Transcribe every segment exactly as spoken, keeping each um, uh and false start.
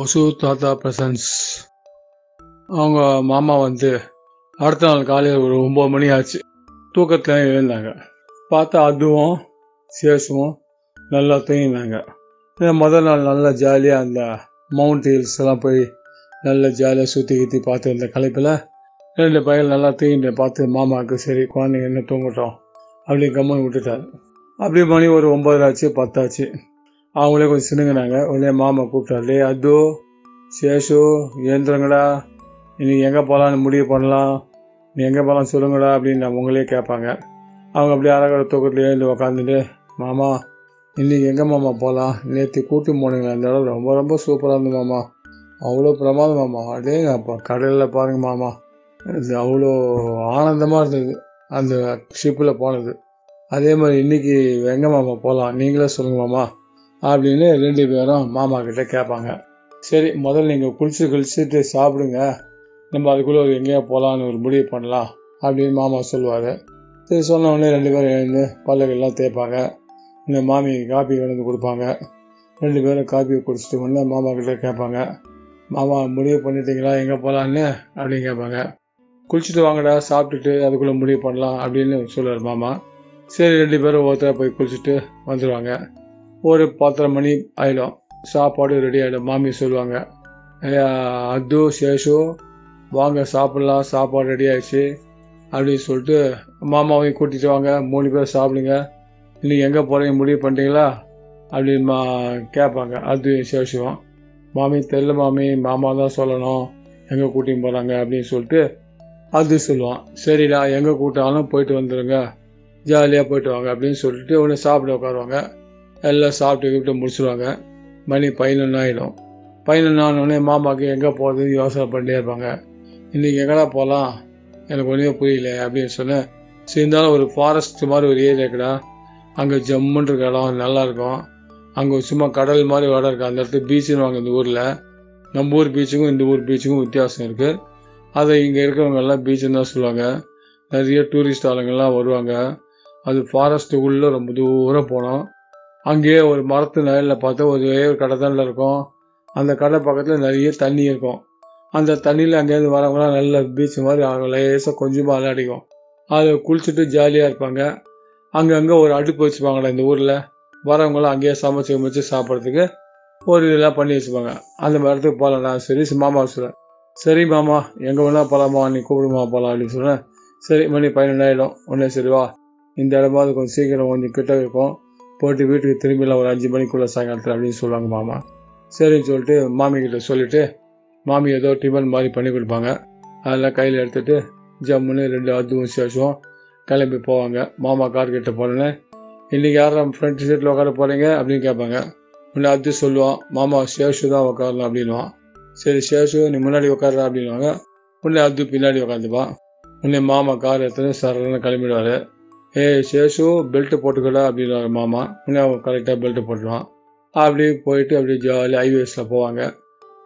ஒசு தாத்தா பிரசன்ஸ். அவங்க மாமா வந்து அடுத்த நாள் காலையில் ஒரு ஒம்பது மணி ஆச்சு. தூக்கத்தில் எழுந்தாங்க. பார்த்தா அதுவும் சேஷமும் நல்லா தூங்கினாங்க. முதல் நாள் நல்லா ஜாலியாக அந்த மவுண்ட் ஹில்ஸ் எல்லாம் போய் நல்லா ஜாலியாக சுற்றி கீற்றி பார்த்து இருந்த கலைப்பில் ரெண்டு பையன் நல்லா தூங்கிட்டு பார்த்து மாமாவுக்கு சரி குழந்தைங்க என்ன தூங்கட்டும் அப்படின்னு கம்மன் விட்டுட்டாரு. அப்படியே மணி ஒரு ஒம்பதராச்சு பத்தாச்சு. அவங்களே கொஞ்சம் சினுங்கினாங்க. உடனே மாமா கூப்பிட்டாரு, அது சேஷு ஏந்திரங்கடா, இன்னைக்கு எங்கே போகலான்னு முடிவு பண்ணலாம், நீ எங்கே போகலாம் சொல்லுங்கடா அப்படின்னு நான் உங்களே கேட்பாங்க. அவங்க அப்படியே அழகார தூக்கத்தில் எழுந்து உக்காந்துட்டு, மாமா இன்றைக்கி எங்கே மாமா போகலாம், நேற்று கூட்டி போனீங்களா, இந்த அளவு ரொம்ப ரொம்ப சூப்பராக இருந்து மாமா, அவ்வளோ பிரமாதம் மாமா, அப்படியே அப்போ கடலில் பாருங்கள் மாமா, இது அவ்வளோ ஆனந்தமாக இருந்தது அந்த ஷிப்பில் போனது, அதே மாதிரி இன்றைக்கி எங்கே மாமா போகலாம் நீங்களே சொல்லுங்கள் மாமா அப்படின்னு ரெண்டு பேரும் மாமா கிட்டே கேட்பாங்க. சரி முதல்ல நீங்கள் குளிச்சு குளிச்சுட்டு சாப்பிடுங்க, நம்ம அதுக்குள்ளே ஒரு எங்கேயா போகலான்னு ஒரு முடிவு பண்ணலாம் அப்படின்னு மாமா சொல்லுவார். சரி சொன்ன உடனே ரெண்டு பேரும் எழுந்து பல்லுகள்லாம் தேய்ப்பாங்க. இந்த மாமி காப்பி கொண்டு கொடுப்பாங்க. ரெண்டு பேரும் காப்பியை குடிச்சிட்டு உடனே மாமா கிட்டே கேட்பாங்க, மாமா முடிவு பண்ணிட்டீங்களா எங்கே போகலான்னு அப்படின்னு கேட்பாங்க. குளிச்சுட்டு வாங்கடா சாப்பிட்டுட்டு அதுக்குள்ளே முடிவு பண்ணலாம் அப்படின்னு சொல்லுவார் மாமா. சரி ரெண்டு பேரும் ஒவ்வொருத்தராக போய் குளிச்சுட்டு வந்துடுவாங்க. ஒரு பத்தரை மணி ஆகிடும். சாப்பாடு ரெடி ஆகிடும். மாமி சொல்லுவாங்க, அது சேஷு வாங்க சாப்பிட்லாம், சாப்பாடு ரெடி ஆகிடுச்சு அப்படின்னு சொல்லிட்டு மாமாவையும் கூட்டிகிட்டு வாங்க, மூணு பேர் சாப்பிடுங்க, இன்றைக்கி எங்கே போகிறீங்க முடிவு பண்ணிட்டீங்களா அப்படின்னு மா கேட்பாங்க. அது சேஷுவான், மாமி தெரியல மாமி, மாமா தான் சொல்லணும் எங்கே கூட்டின்னு போகிறாங்க அப்படின்னு சொல்லிட்டு அது சொல்லுவான். சரிடா எங்கே கூட்டாலும் போயிட்டு வந்துடுங்க, ஜாலியாக போயிட்டு வாங்க அப்படின்னு சொல்லிட்டு உடனே சாப்பிட உட்காருவாங்க. எல்லாம் சாப்பிட்டு கூப்பிட்டு முடிச்சுடுவாங்க. மணி பதினொன்று ஆகிடும். பதினொன்று ஆனோடனே மாமாவுக்கு எங்கே போகிறதுன்னு யோசனை பண்ணிட்டே இருப்பாங்க. இன்றைக்கி எங்கடா போகலாம் எனக்கு ஒன்றுமே புரியல அப்படின்னு சொன்னேன். சரி இருந்தாலும் ஒரு ஃபாரஸ்ட் மாதிரி ஒரு ஏரியா இருக்குடா, அங்கே ஜம்முன்னு இருக்க இடம் நல்லாயிருக்கும், அங்கே சும்மா கடல் மாதிரி இடம் இருக்குது, அந்த இடத்துல பீச்சுன்னு வாங்க. இந்த ஊரில் நம்ம ஊர் பீச்சுக்கும் இந்த ஊர் பீச்சுக்கும் வித்தியாசம் இருக்குது. அதை இங்கே இருக்கிறவங்கெல்லாம் பீச்சுன்னு தான் சொல்லுவாங்க. நிறைய டூரிஸ்ட் ஆளுங்கள்லாம் வருவாங்க. அது ஃபாரஸ்ட்டுக்குள்ளே ரொம்ப தூரம் போனோம். அங்கேயே ஒரு மரத்து நிழலில் பார்த்தா ஒரே ஒரு கடை தான் இருக்கும். அந்த கடை பக்கத்தில் நிறைய தண்ணி இருக்கும். அந்த தண்ணியில் அங்கேயிருந்து வரவங்களாம் நல்ல பீச் மாதிரி அவங்க லேசாக கொஞ்சமாக விளையாடிக்கும். அதை குளிச்சுட்டு ஜாலியாக இருப்பாங்க. அங்கங்கே ஒரு அடுப்பு வச்சுப்பாங்களே இந்த ஊரில், வரவங்களாம் அங்கேயே சமைச்சு சமைச்சு சாப்பிட்றதுக்கு ஒரு இதெல்லாம் பண்ணி வச்சுப்பாங்க. அந்த மாதிரி இடத்துக்கு போகலாம்டா. சரி மாமா சொல்கிறேன், சரி மாமா எங்கே வேணால் போகலாமா, நீ கூப்பிடுமா போகலாம் அப்படின்னு சொல்கிறேன். சரி மணி பதினொன்றாயிடும். உடனே சரிவா இந்த இடமா அது கொஞ்சம் சீக்கிரம் கொஞ்சம் கிட்ட இருக்கும், போட்டு வீட்டுக்கு திரும்பிடலாம் ஒரு அஞ்சு மணிக்குள்ளே சாயங்காலத்தில் அப்படின்னு சொல்லுவாங்க மாமா. சரின்னு சொல்லிட்டு மாமிக்கிட்ட சொல்லிவிட்டு மாமி ஏதோ டிஃபன் மாதிரி பண்ணி கொடுப்பாங்க. அதெல்லாம் கையில் எடுத்துகிட்டு ஜம்முன்னு ரெண்டு அதுவும் சேஷம் கிளம்பி போவாங்க. மாமா கார் கிட்ட போனேன்னு, இன்றைக்கி யாரும் நம்ம ஃப்ரெண்ட் சீட்டில் உட்கார போகிறீங்க அப்படின்னு கேட்பாங்க. முன்னே அது சொல்லுவான், மாமா சேஷு தான் உட்காரலாம் அப்படின்வான். சரி சேஷு நீ முன்னாடி உட்காரலாம் அப்படின்வாங்க. முன்னே அது பின்னாடி உட்காந்துப்பான். முன்னே மாமா கார் எடுத்துன்னு சரன்னு கிளம்பிடுவார். ஏ சேஷு பெல்ட்டு போட்டுக்கடா அப்படின்வாங்க மாமா. முன்னே அவங்க கரெக்டாக பெல்ட்டு போட்டுவான். அப்படியே போயிட்டு அப்படியே ஜாலியாக ஹைவேஸில் போவாங்க.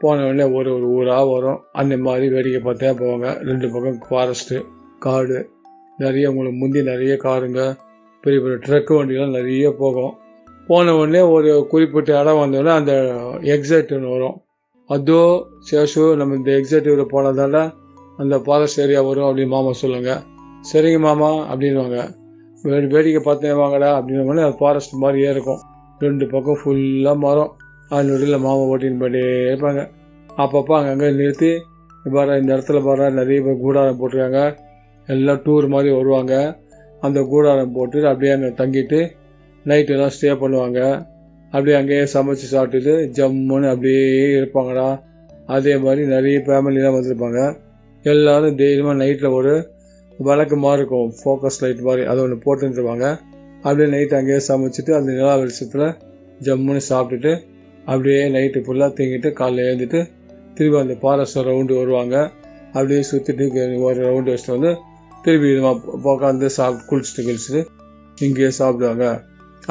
போன உடனே ஒரு ஒரு ஊராக வரும். அந்த மாதிரி வேடிக்கை பார்த்தா போவாங்க. ரெண்டு பக்கம் ஃபாரஸ்ட்டு காடு, நிறைய உங்களுக்கு முந்தி நிறைய காருங்க, பெரிய பெரிய ட்ரக்கு வண்டிகள்லாம் நிறைய போகும். போன உடனே ஒரு குறிப்பிட்ட இடம் வந்தோடனே அந்த எக்ஸைட்டிவ் வரும். அதோ சேஷு நம்ம இந்த எக்ஸைட்டிவில் போனதால அந்த ஃபாரஸ்ட் ஏரியா வரும் அப்படின்னு மாமா சொல்லுங்க. சரிங்க மாமா அப்படின்வாங்க. வேடி வேடிக்கை பார்த்தே வாங்கடா அப்படின்ன உடனே அது ஃபாரஸ்ட் மாதிரியே இருக்கும். ரெண்டு பக்கம் ஃபுல்லாக மரம். அந்த இடையில் மாமா ஓட்டின்னு போயிட்டே இருப்பாங்க. அப்பப்போ அங்கங்கே நிறுத்தி பாரு இந்த இடத்துல பாரு நிறைய பேர் கூடாரம் போட்டிருக்காங்க, எல்லாம் டூர் மாதிரி வருவாங்க. அந்த கூடாரம் போட்டு அப்படியே அங்கே தங்கிட்டு நைட்டெல்லாம் ஸ்டே பண்ணுவாங்க. அப்படியே அங்கேயே சமைச்சு சாப்பிட்டுட்டு ஜம்முன்னு அப்படியே இருப்பாங்கடா. அதே மாதிரி நிறைய ஃபேமிலிலாம் வந்திருப்பாங்க. எல்லோரும் தைரியமாக நைட்டில் ஒரு விளக்கு மாதிரி இருக்கும், ஃபோக்கஸ் லைட் மாதிரி, அதை ஒன்று போட்டுருவாங்க. அப்படியே நைட்டு அங்கேயே சமைச்சிட்டு அந்த நிலா வெளிச்சத்தில் ஜம்முன்னு சாப்பிட்டுட்டு அப்படியே நைட்டு ஃபுல்லாக தூங்கிட்டு காலையில் எழுந்துட்டு திரும்பி அந்த ஃபாரஸ்ட் ரவுண்டு வருவாங்க. அப்படியே சுற்றிட்டு ஒரு ரவுண்டு வச்சுட்டு வந்து திரும்பி உட்காந்து சாப்பிட்டு குளிச்சுட்டு கழிச்சுட்டு இங்கேயே சாப்பிடுவாங்க.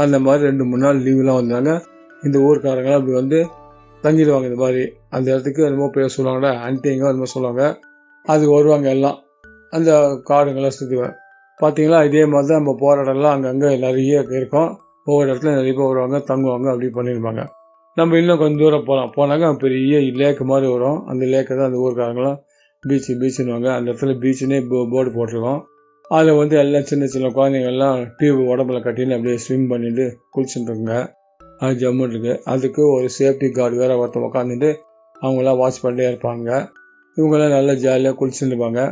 அந்த மாதிரி ரெண்டு மூணு நாள் லீவுலாம் வந்தாங்க. இந்த ஊர்க்காரங்களாம் அப்படி வந்து தங்கிடுவாங்க. இந்த மாதிரி அந்த இடத்துக்கு என்னமோ பேர் சொல்லுவாங்கடா, அன்ட்டிங்க என்னமோ சொல்லுவாங்க, அது வருவாங்க. எல்லாம் அந்த காடுங்கள்லாம் சுற்றுவேன் பார்த்தீங்களா. இதே மாதிரி தான் நம்ம போகிற இடம்லாம் அங்கங்கே நிறைய இருக்கும். ஒவ்வொரு இடத்துல நிறைய பேர் வருவாங்க, தங்குவாங்க, அப்படி பண்ணியிருப்பாங்க. நம்ம இன்னும் கொஞ்சம் தூரம் போகலாம். போனாக்கா பெரிய லேக்கு மாதிரி வரும். அந்த லேக்கை தான் அந்த ஊருக்காரங்களாம் பீச்சு பீச்சுன்னு வாங்க. அந்த இடத்துல பீச்சுன்னே போ போர்டு போட்டிருக்கோம். அதில் வந்து எல்லாம் சின்ன சின்ன குழந்தைங்கள்லாம் டியூப் உடம்புல கட்டின்னு அப்படியே ஸ்விம் பண்ணிட்டு குளிச்சுட்டுருங்க. அது ஜம்முன்னு இருக்குது. அதுக்கு ஒரு சேஃப்டி கார்டு வேறு ஒருத்தர் உட்காந்துட்டு அவங்களாம் வாட்ச் பண்ணிட்டே இருப்பாங்க. இவங்களாம் நல்லா ஜாலியாக குளிச்சுட்டுருப்பாங்க.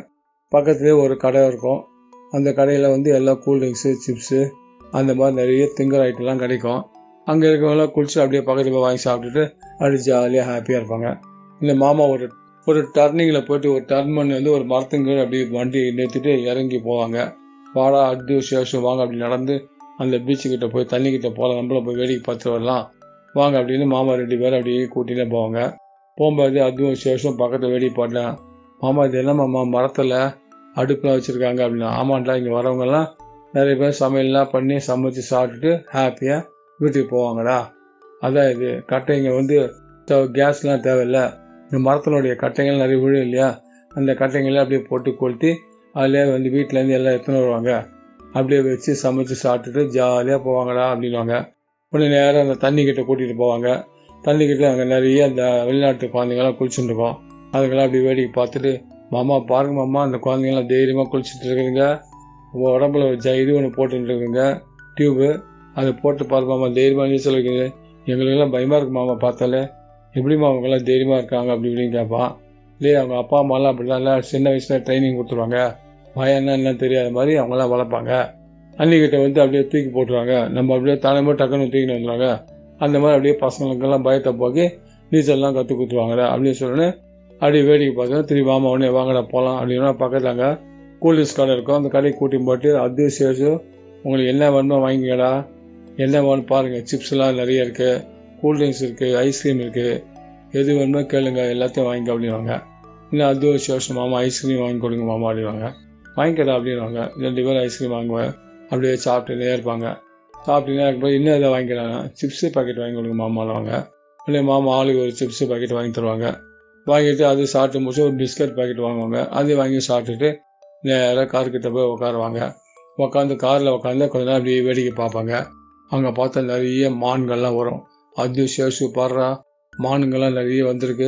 பக்கத்துலேயே ஒரு கடை இருக்கும். அந்த கடையில் வந்து எல்லா கூல்ட்ரிங்க்ஸு சிப்ஸு அந்த மாதிரி நிறைய திங்கர் ஐட்டம்லாம் கிடைக்கும். அங்கே இருக்கிறவங்களாம் குளிச்சு அப்படியே பக்கத்தில் போய் வாங்கி சாப்பிட்டுட்டு அப்படியே ஜாலியாக ஹாப்பியாக இருப்பாங்க. இந்த மாமா ஒரு ஒரு டர்னிங்கில் போய்ட்டு ஒரு டர்ன் பண்ணி வந்து ஒரு மரத்துங்கீழ் அப்படியே வண்டியை நிறுத்திட்டு இறங்கி போவாங்க. வாடா அட்டு சேஷம் வாங்க அப்படி நடந்து அந்த பீச்சுக்கிட்ட போய் தண்ணிக்கிட்ட போகலாம், நம்மளும் போய் வேடிக்கை பார்த்துட்டு வரலாம் வாங்க அப்படின்னு மாமா ரெண்டு பேரும் அப்படியே கூட்டிகிட்டே போவாங்க. போகும்போது அதுவும் சேஷம் பக்கத்தில் வேடிக்கை பாடலாம். மாமா இது என்ன மாமா மரத்தில் அடுப்புலாம் வச்சுருக்காங்க அப்படின்னா, ஆமாண்டா இங்கே வரவங்கெல்லாம் நிறைய பேர் சமையல்லாம் பண்ணி சமைச்சு சாப்பிட்டுட்டு ஹாப்பியாக வீட்டுக்கு போவாங்கடா. அதான் இது கட்டைங்க வந்து கேஸ்லாம் தேவையில்லை. இந்த மரத்தினுடைய கட்டைகள் நிறைய விழும் இல்லையா, அந்த கட்டைங்கள்லாம் அப்படியே போட்டு கொளுத்தி அதிலே வந்து வீட்டிலேருந்து எல்லாம் எடுத்துன்னு வருவாங்க. அப்படியே வச்சு சமைச்சு சாப்பிட்டுட்டு ஜாலியாக போவாங்கடா அப்படின்வாங்க. உடனே நேரம் அந்த தண்ணிக்கிட்ட கூட்டிகிட்டு போவாங்க. தண்ணிக்கிட்ட அங்கே நிறைய அந்த வெளிநாட்டு குழந்தைங்கள்லாம் குளிச்சுட்டு இருக்கோம். அதுக்கெல்லாம் அப்படி வேடிக்கை பார்த்துட்டு மாமா பாருங்க மாமா அந்த குழந்தைங்கள்லாம் தைரியமாக குளிச்சுட்டு இருக்குதுங்க, உடம்புல ஜ இது ஒன்று போட்டுட்டு இருக்குங்க டியூபு, அதை போட்டு பார்ப்பாமா தைரியமாக நீச்சல் வைக்குது, எங்களுக்கெல்லாம் பயமாக இருக்குமாமா பார்த்தாலே எப்படிமா அவங்கெல்லாம் தைரியமாக இருக்காங்க அப்படி இப்படின்னு கேட்பான். இல்லையே அவங்க அப்பா அம்மாலாம் அப்படி தான் இல்லை சின்ன வயசில் ட்ரைனிங் கொடுத்துருவாங்க, பயம்னா என்ன தெரியாத மாதிரி அவங்களாம் வளர்ப்பாங்க. அன்னிக்கிட்ட வந்து அப்படியே தூக்கி போட்டுருவாங்க, நம்ம அப்படியே தலைமை டக்குன்னு தூக்கின்னு வந்துடுவாங்க. அந்த மாதிரி அப்படியே பசங்களுக்கெல்லாம் பயத்தை போக்கி நீச்சல்லாம் கற்றுக் கொடுத்துருவாங்கடா அப்படின்னு சொல்லணும். அப்படியே வேடிக்கை பார்த்தா திரும்பி மாமா உடனே வாங்கடா போகலாம் அப்படின்னா பக்கத்தில் அங்கே கூல்ட்ரிங்க்ஸ் கடை இருக்கும். அந்த கடையை கூட்டி போட்டு அது சேஷு உங்களுக்கு என்ன வேணுமோ வாங்கிக்கடா, என்ன வேணும் பாருங்கள், சிப்ஸ்லாம் நிறைய இருக்குது, கூல்ட்ரிங்க்ஸ் இருக்குது, ஐஸ்கிரீம் இருக்குது, எது வேணுமோ கேளுங்க எல்லாத்தையும் வாங்கிக்க அப்படின்வாங்க. இன்னும் அது ஒரு சேஷம் மாமா ஐஸ்கிரீம் வாங்கி கொடுங்க மாமா அப்படிவாங்க. வாங்கிக்கடா அப்படின்வாங்க. ரெண்டு பேரும் ஐஸ்கிரீம் வாங்குவேன். அப்படியே சாப்பிட்டுன்னே இருப்பாங்க. சாப்பிட்டுன்னா இருக்கும்போது இன்னும் எதாவது வாங்கிக்கிறாங்க, சிப்ஸு பாக்கெட் வாங்கி கொடுங்க மாமாவாங்க. அப்படியே மாமா ஆளுக்கு ஒரு சிப்ஸு பாக்கெட் வாங்கி தருவாங்க. வாங்கிட்டு அது சாப்பிட்டு முடிச்சு ஒரு பிஸ்கட் பாக்கெட் வாங்குவாங்க. அதை வாங்கி சாப்பிட்டுட்டு நேராக கார்கிட்ட போய் உட்காருவாங்க. உட்காந்து காரில் உட்காந்து கொஞ்ச நேரம் அப்படியே வேடிக்கை பார்ப்பாங்க. அங்கே பார்த்தா நிறைய மான்கள்லாம் வரும். அது சேஷு பாடுறா மானுங்கள்லாம் நிறைய வந்திருக்கு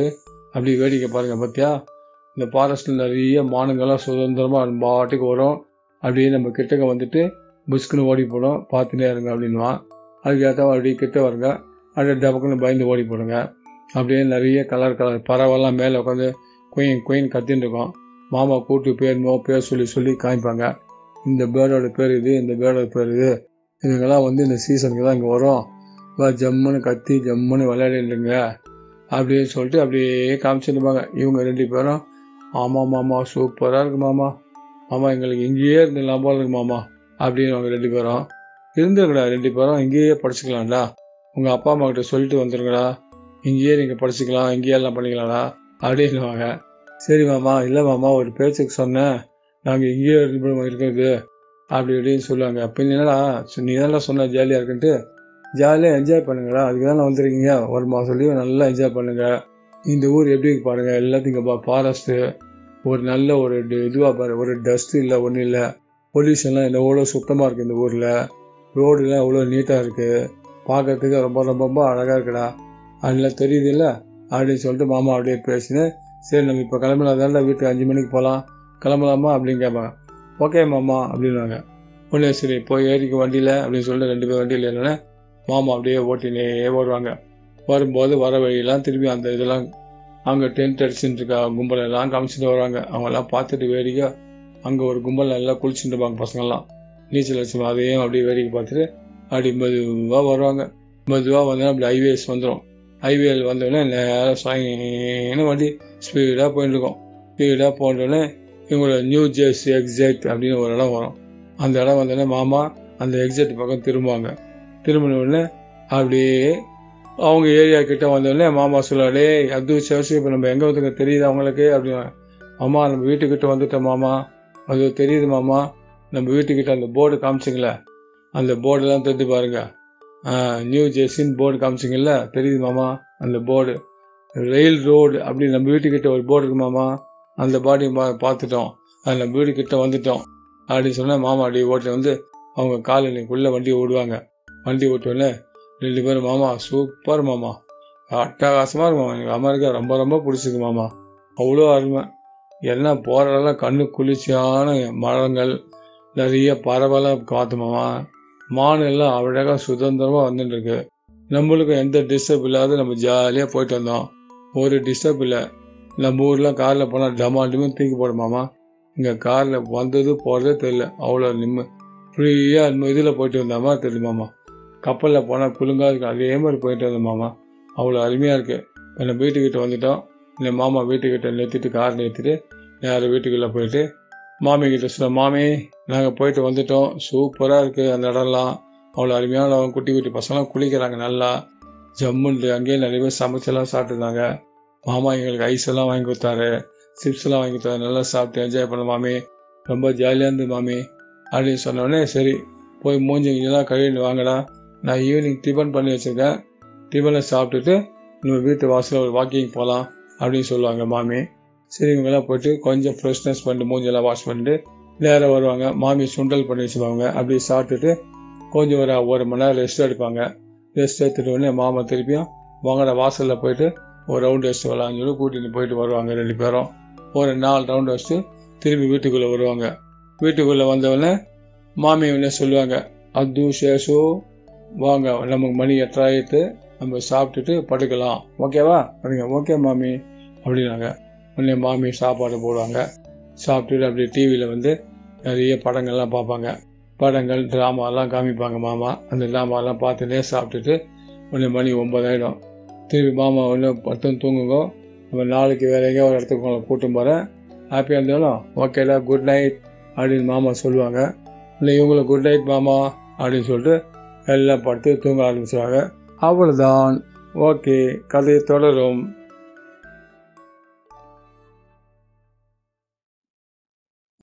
அப்படி வேடிக்கை பாருங்கள். பார்த்தியா இந்த ஃபாரஸ்ட்டில் நிறைய மானுங்கள்லாம் சுதந்திரமாக நம்ம பாட்டுக்கு வரும். அப்படியே நம்ம கிட்டக்க வந்துட்டு புஸ்க்குன்னு ஓடி போடும், பார்த்துட்டே இருங்க அப்படின்வான். அதுக்கேற்ற அப்படியே கிட்ட வருங்க, அப்படியே டபக்குன்னு பயந்து ஓடி போடுங்க. அப்படியே நிறைய கலர் கலர் பறவைலாம் மேலே உட்காந்து குயின் குயின் கத்தின்னு இருக்கோம். மாமா கூப்பிட்டு பேருமோ பேர் சொல்லி சொல்லி காமிப்பாங்க. இந்த பேர்டோட பேர் இது, இந்த பேர்டோட பேர் இது, இதுங்கெல்லாம் வந்து இந்த சீசனுக்கு தான் இங்கே வரும், வா ஜம்முன்னு கத்தி ஜம்முன்னு விளையாடிட்டுங்க அப்படின்னு சொல்லிட்டு அப்படியே காமிச்சிருப்பாங்க. இவங்க ரெண்டு பேரும் ஆமாம் மாமா சூப்பராக இருக்கு மாமா, மாமா எங்களுக்கு இங்கேயே இருந்துடலாம் போல இருக்கு மாமா அப்படின்னு அவங்க ரெண்டு பேரும் இருந்துருக்கடா. ரெண்டு பேரும் இங்கேயே படிச்சுக்கலாம்டா, உங்கள் அப்பா அம்மா கிட்ட சொல்லிட்டு வந்துருங்கடா, இங்கேயே நீங்கள் படிச்சுக்கலாம், இங்கேயே எல்லாம் பண்ணிக்கலாம்டா அப்படின்னுவாங்க. சரி மாமா, இல்லை மாமா ஒரு பேச்சுக்கு சொன்னேன், நாங்கள் இங்கேயே இருந்து இருக்கிறது அப்படி இப்படின்னு சொல்லுவாங்க. அப்போ என்னடா நீ தான் சொன்ன ஜாலியாக இருக்குன்ட்டு, ஜாலியாக என்ஜாய் பண்ணுங்களா, அதுக்கு தான் நான் வந்துருக்கீங்க, ஒரு மாதம் லீவ் நல்லா என்ஜாய் பண்ணுங்கள், இந்த ஊர் எப்படி பாருங்கள், எல்லாத்தையும் இங்கே பா ஃபாரஸ்ட்டு ஒரு நல்ல ஒரு இதுவாக பாரு, ஒரு டஸ்ட்டு இல்லை ஒன்றும் இல்லை, பொல்யூஷன்லாம் இந்த எவ்வளோ சுத்தமாக இருக்குது, இந்த ஊரில் ரோடுலாம் எவ்வளோ நீட்டாக இருக்குது, பார்க்கறதுக்கு ரொம்ப ரொம்ப ரொம்ப அழகாக இருக்குடா அதெல்லாம் தெரியுது இல்லை அப்படின்னு சொல்லிட்டு மாமா அப்படியே பேசினேன். சரி நம்ம இப்போ கிளம்பலாதான்டா, வீட்டுக்கு அஞ்சு மணிக்கு போகலாம் கிளம்பலாமா அப்படின்னு கேட்பாங்க. ஓகே மாமா அப்படின்னாங்க. ஒன்றே சரி போய் ஏறிக்கு வண்டியில் அப்படின்னு சொல்லிட்டு ரெண்டு பேர் வண்டியில் என்னென்ன மாமா அப்படியே ஓட்டினே வருவாங்க. வரும்போது வர வழியெல்லாம் திரும்பி அந்த இதெல்லாம் அங்கே டென்ட் அடிச்சுட்டு இருக்க கும்பலெல்லாம் காமிச்சுட்டு வருவாங்க. அவங்கெல்லாம் பார்த்துட்டு வேடிக்கை அங்கே ஒரு கும்பல் நல்லா குளிச்சுட்டு இருப்பாங்க பசங்கள்லாம், நீச்சல் அடிச்சு அதையும் அப்படியே வேடிக்கை பார்த்துட்டு அப்படி மெதுவாக வருவாங்க. மெதுவாக வந்தோன்னா அப்படி ஹைவேஸ் வந்துடும். ஹைவேயில் வந்தோடனே நேராக சாயங்காலம் வண்டி ஸ்பீடாக போயிட்டு இருக்கோம். ஸ்பீடாக போனோடனே இவங்களோட நியூ ஜெர்சி எக்ஸைட் அப்படின்னு ஒரு இடம் வரும். அந்த இடம் வந்தோடனே மாமா அந்த எக்ஸைட் பக்கம் திரும்புவாங்க. திரும்பினோடனே அப்படியே அவங்க ஏரியா கிட்டே வந்தோடனே மாமா சொல்லாடே அது சேஷு இப்போ நம்ம எங்கே வந்துங்க தெரியுது அவங்களுக்கு அப்படின்னு. மாமா நம்ம வீட்டுக்கிட்ட வந்துட்டோம் மாமா, அது தெரியுது மாமா, நம்ம வீட்டுக்கிட்ட அந்த போர்டு காமிச்சிங்களே அந்த போர்டெல்லாம் தெரிஞ்சு பாருங்கள், நியூ ஜெர்சின்னு போர்டு காமிச்சிங்கள தெரியுது மாமா, அந்த போர்டு ரெயில் ரோடு அப்படி நம்ம வீட்டுக்கிட்ட ஒரு போர்டு இருக்கு மாமா, அந்த பாடி பா பார்த்துட்டோம், அது நம்ம வீட்டுக்கிட்ட வந்துட்டோம் அப்படின்னு சொன்னால் மாமா அப்படியே ஓட்டில் வந்து அவங்க காலனிக்குள்ளே வண்டியை ஓடுவாங்க. வண்டி ஓட்டோடனே ரெண்டு பேரும் மாமா சூப்பர் மாமா அட்டகாசமாக இருக்கும். எனக்கு அமெரிக்கா ரொம்ப ரொம்ப பிடிச்சிருக்கு மாமா, அவ்வளோ அருமை. எல்லாம் போகிறதெல்லாம் கண்ணு குளிர்ச்சியான மரங்கள், நிறைய பரவலாக காற்று மாமா. மானெல்லாம் அழகாக சுதந்திரமாக வந்துட்டு இருக்கு. நம்மளுக்கும் எந்த டிஸ்டர்ப் இல்லாத நம்ம ஜாலியாக போயிட்டு வந்தோம், ஒரு டிஸ்டர்ப் இல்லை. நம்ம ஊர்லாம் காரில் போனால் டமாட்டுமே தூக்கி போடுமாமா, இங்கே காரில் வந்தது போகிறதே தெரியல, அவ்வளோ நிம்ம ஃப்ரீயாக நம்ம இதில் போயிட்டு வந்தாமா தெரியுமாம்மா. கப்பலில் போனால் குலுங்கா இருக்கும், அதே மாதிரி போயிட்டு வந்தோம்மாமா, அவ்வளோ அருமையாக இருக்குது. இப்போ நம்ம வீட்டுக்கிட்ட வந்துவிட்டோம். இல்லை மாமா வீட்டுக்கிட்ட நிறுத்திட்டு கார் நிறுத்திட்டு யார் வீட்டுக்குள்ளே போயிட்டு மாமிக்கிட்ட சொன்னோம், மாமி நாங்கள் போயிட்டு வந்துவிட்டோம், சூப்பராக இருக்குது அந்த இடம்லாம், அவ்வளோ அருமையான குட்டி குட்டி பசங்களாம் குளிக்கிறாங்க நல்லா ஜம்முண்டு. அங்கேயே நிறைய பேர் சமைச்செல்லாம் சாப்பிட்டுருந்தாங்க மாமா. எங்களுக்கு ஐஸ் எல்லாம் வாங்கி கொடுத்தாரு, சிப்ஸ் எல்லாம் வாங்கி கொடுத்தாரு, நல்லா சாப்பிட்டு என்ஜாய் பண்ண மாமி, ரொம்ப ஜாலியாக இருந்து மாமி அப்படின்னு சொன்னோடனே, சரி போய் மூஞ்சிங்கெல்லாம் கழுவிட்டு வாங்கடா, நான் ஈவினிங் டிஃபன் பண்ணி வச்சுருக்கேன், டிஃபனில் சாப்பிட்டுட்டு நம்ம வீட்டு வாசலில் ஒரு வாக்கிங் போகலாம் அப்படின்னு சொல்லுவாங்க மாமி. சரி இவங்கெல்லாம் போய்ட்டு கொஞ்சம் ஃப்ரெஷ்னஸ் பண்ணிட்டு மூஞ்செல்லாம் வாஷ் பண்ணிட்டு நேராக வருவாங்க. மாமி சுண்டல் பண்ணி வச்சுருவாங்க, அப்படி சாப்பிட்டுட்டு கொஞ்சம் ஒரு ஒரு மணி நேரம் ரெஸ்ட் எடுப்பாங்க. ரெஸ்ட் எடுத்துகிட்டு உடனே மாமா திருப்பியும் வாங்கடா வாசலில் போயிட்டு ஒரு ரவுண்டு வச்சுட்டு வரலாம்னு சொல்லி கூட்டிகிட்டு போயிட்டு வருவாங்க ரெண்டு பேரும். ஒரு நாலு ரவுண்டு வச்சுட்டு திரும்பி வீட்டுக்குள்ளே வருவாங்க. வீட்டுக்குள்ளே வந்தவொடனே மாமி உடனே சொல்லுவாங்க, அது சேஷு வாங்க நமக்கு மணி எட்டாயிரத்து நம்ம சாப்பிட்டுட்டு படுக்கலாம் ஓகேவா அப்படிங்க. ஓகே மாமி அப்படின்னாங்க. உடனே மாமி சாப்பாடு போடுவாங்க, சாப்பிட்டுட்டு அப்படியே டிவியில் வந்து நிறைய படங்கள்லாம் பார்ப்பாங்க, படங்கள் ட்ராமாலாம் காமிப்பாங்க மாமா. அந்த ட்ராமாலாம் பார்த்துட்டே சாப்பிட்டுட்டு ஒன்று மணி ஒம்பதாயிடும். திருப்பி மாமா ஒன்று படுத்து தூங்குங்க, நம்ம நாளைக்கு வேற எங்கேயா ஒரு இடத்துக்கு உங்களை கூட்டும் போகிறேன், ஹாப்பியாக இருந்தாலும் ஓகேடா குட் நைட் அப்படின்னு மாமா சொல்லுவாங்க. இல்லை இவங்களை குட் நைட் மாமா அப்படின்னு சொல்லிட்டு எல்லாம் படுத்து தூங்க ஆரம்பிச்சுவாங்க. அவ்வளோதான். ஓகே, கதை தொடரும்.